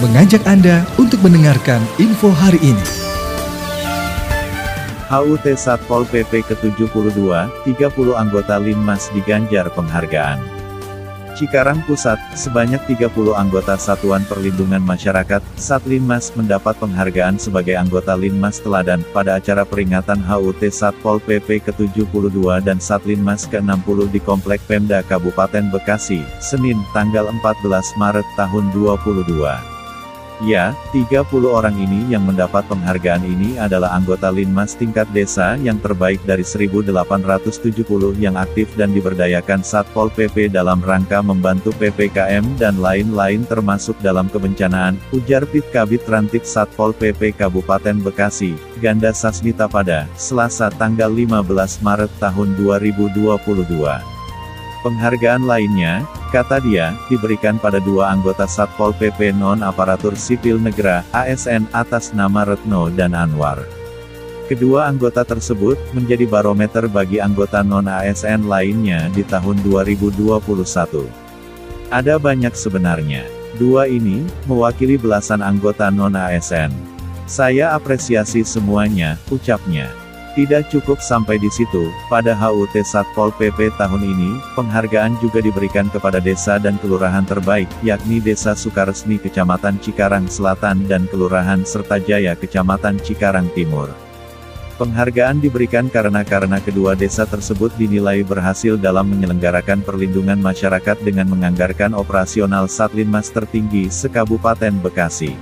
mengajak Anda untuk mendengarkan info hari ini. HUT Satpol PP ke-72, 30 anggota Linmas diganjar penghargaan. Cikarang Pusat, sebanyak 30 anggota Satuan Perlindungan Masyarakat, Satlinmas, mendapat penghargaan sebagai anggota Linmas Teladan pada acara peringatan HUT Satpol PP ke-72 dan Satlinmas ke-60 di Komplek Pemda Kabupaten Bekasi, Senin, tanggal 14 Maret tahun 2022. Ya, 30 orang ini yang mendapat penghargaan ini adalah anggota Linmas tingkat desa yang terbaik dari 1.870 yang aktif dan diberdayakan Satpol PP dalam rangka membantu PPKM dan lain-lain termasuk dalam kebencanaan, ujar Pitkabit Rantip Satpol PP Kabupaten Bekasi, Ganda Sasmita pada Selasa tanggal 15 Maret tahun 2022. Penghargaan lainnya, kata dia, diberikan pada dua anggota Satpol PP non-aparatur sipil negara, ASN, atas nama Retno dan Anwar. Kedua anggota tersebut menjadi barometer bagi anggota non-ASN lainnya di tahun 2021. Ada banyak sebenarnya. Dua ini mewakili belasan anggota non-ASN. Saya apresiasi semuanya, ucapnya. Tidak cukup sampai di situ, pada HUT Satpol PP tahun ini, penghargaan juga diberikan kepada desa dan kelurahan terbaik, yakni Desa Sukaresmi Kecamatan Cikarang Selatan dan Kelurahan Serta Jaya Kecamatan Cikarang Timur. Penghargaan diberikan karena kedua desa tersebut dinilai berhasil dalam menyelenggarakan perlindungan masyarakat dengan menganggarkan operasional Satlinmas tertinggi se-Kabupaten Bekasi.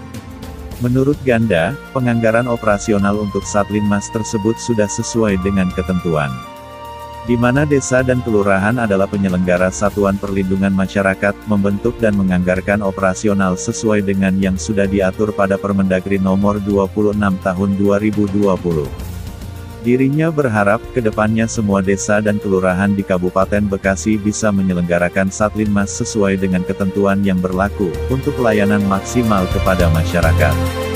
Menurut Ganda, penganggaran operasional untuk Satlinmas tersebut sudah sesuai dengan ketentuan, di mana desa dan kelurahan adalah penyelenggara satuan perlindungan masyarakat, membentuk dan menganggarkan operasional sesuai dengan yang sudah diatur pada Permendagri Nomor 26 Tahun 2020. Dirinya berharap, kedepannya semua desa dan kelurahan di Kabupaten Bekasi bisa menyelenggarakan Satlinmas sesuai dengan ketentuan yang berlaku, untuk pelayanan maksimal kepada masyarakat.